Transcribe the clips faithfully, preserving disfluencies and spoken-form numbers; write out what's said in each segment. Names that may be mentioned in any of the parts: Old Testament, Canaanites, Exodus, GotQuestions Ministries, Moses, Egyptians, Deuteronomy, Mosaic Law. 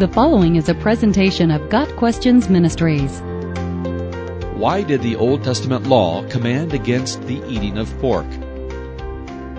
The following is a presentation of GotQuestions Ministries. Why did the Old Testament law command against the eating of pork?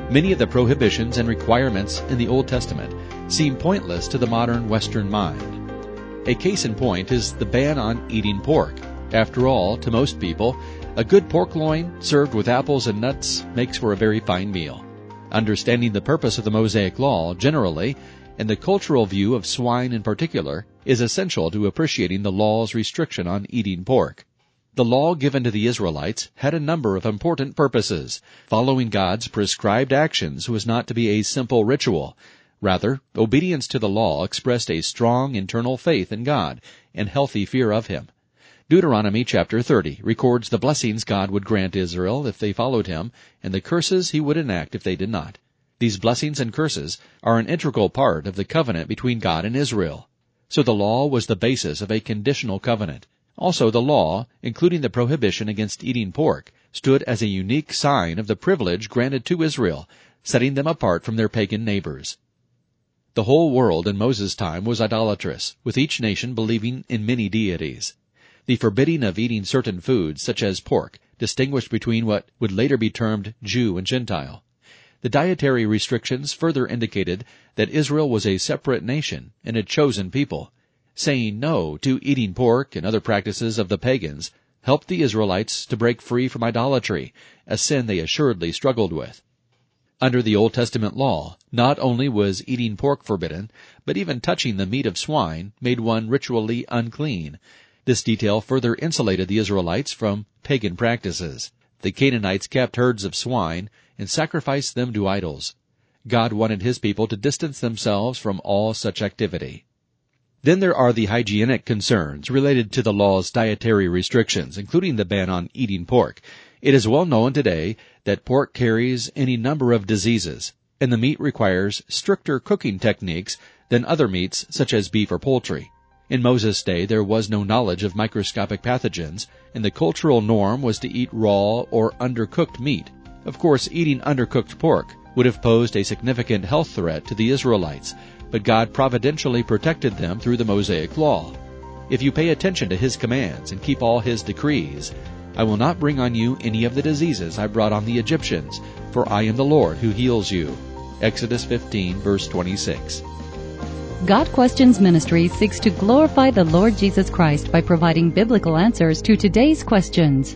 Many of the prohibitions and requirements in the Old Testament seem pointless to the modern Western mind. A case in point is the ban on eating pork. After all, to most people, a good pork loin served with apples and nuts makes for a very fine meal. Understanding the purpose of the Mosaic Law generally, and the cultural view of swine in particular, is essential to appreciating the law's restriction on eating pork. The law given to the Israelites had a number of important purposes. Following God's prescribed actions was not to be a simple ritual. Rather, obedience to the law expressed a strong internal faith in God and healthy fear of Him. Deuteronomy chapter thirty records the blessings God would grant Israel if they followed Him, and the curses He would enact if they did not. These blessings and curses are an integral part of the covenant between God and Israel. So the law was the basis of a conditional covenant. Also, the law, including the prohibition against eating pork, stood as a unique sign of the privilege granted to Israel, setting them apart from their pagan neighbors. The whole world in Moses' time was idolatrous, with each nation believing in many deities. The forbidding of eating certain foods, such as pork, distinguished between what would later be termed Jew and Gentile. The dietary restrictions further indicated that Israel was a separate nation and a chosen people. Saying no to eating pork and other practices of the pagans helped the Israelites to break free from idolatry, a sin they assuredly struggled with. Under the Old Testament law, not only was eating pork forbidden, but even touching the meat of swine made one ritually unclean. This detail further insulated the Israelites from pagan practices. The Canaanites kept herds of swine and sacrificed them to idols. God wanted His people to distance themselves from all such activity. Then there are the hygienic concerns related to the law's dietary restrictions, including the ban on eating pork. It is well known today that pork carries any number of diseases, and the meat requires stricter cooking techniques than other meats such as beef or poultry. In Moses' day, there was no knowledge of microscopic pathogens, and the cultural norm was to eat raw or undercooked meat. Of course, eating undercooked pork would have posed a significant health threat to the Israelites, but God providentially protected them through the Mosaic Law. If you pay attention to His commands and keep all His decrees, I will not bring on you any of the diseases I brought on the Egyptians, for I am the Lord who heals you. Exodus fifteen, verse twenty-six. GotQuestions Ministry seeks to glorify the Lord Jesus Christ by providing biblical answers to today's questions.